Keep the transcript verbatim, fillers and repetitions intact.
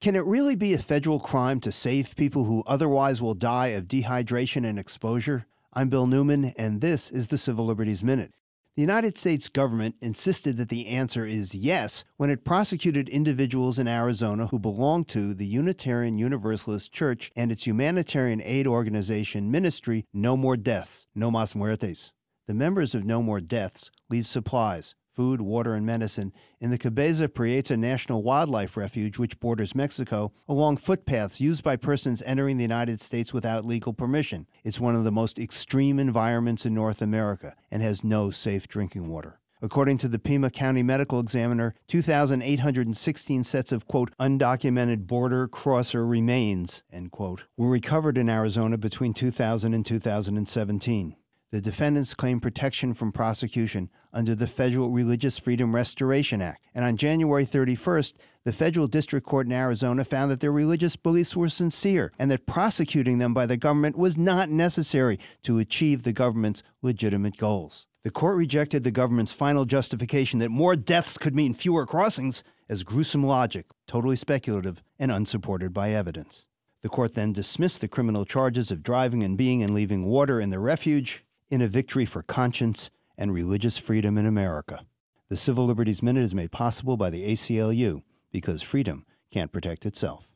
Can it really be a federal crime to save people who otherwise will die of dehydration and exposure? I'm Bill Newman, and this is the Civil Liberties Minute. The United States government insisted that the answer is yes when it prosecuted individuals in Arizona who belonged to the Unitarian Universalist Church and its humanitarian aid organization ministry, No More Deaths, No Mas Muertes. The members of No More Deaths leave supplies, food, water, and medicine in the Cabeza Prieta National Wildlife Refuge, which borders Mexico, along footpaths used by persons entering the United States without legal permission. It's one of the most extreme environments in North America and has no safe drinking water. According to the Pima County Medical Examiner, two thousand eight hundred sixteen sets of, quote, undocumented border crosser remains, end quote, were recovered in Arizona between two thousand and two thousand seventeen. The defendants claim protection from prosecution under the Federal Religious Freedom Restoration Act, and on January thirty-first, the federal district court in Arizona found that their religious beliefs were sincere and that prosecuting them by the government was not necessary to achieve the government's legitimate goals. The court rejected the government's final justification that more deaths could mean fewer crossings as gruesome logic, totally speculative, and unsupported by evidence. The court then dismissed the criminal charges of driving and being and leaving water in the refuge, in a victory for conscience and religious freedom in America. The Civil Liberties Minute is made possible by the A C L U, because freedom can't protect itself.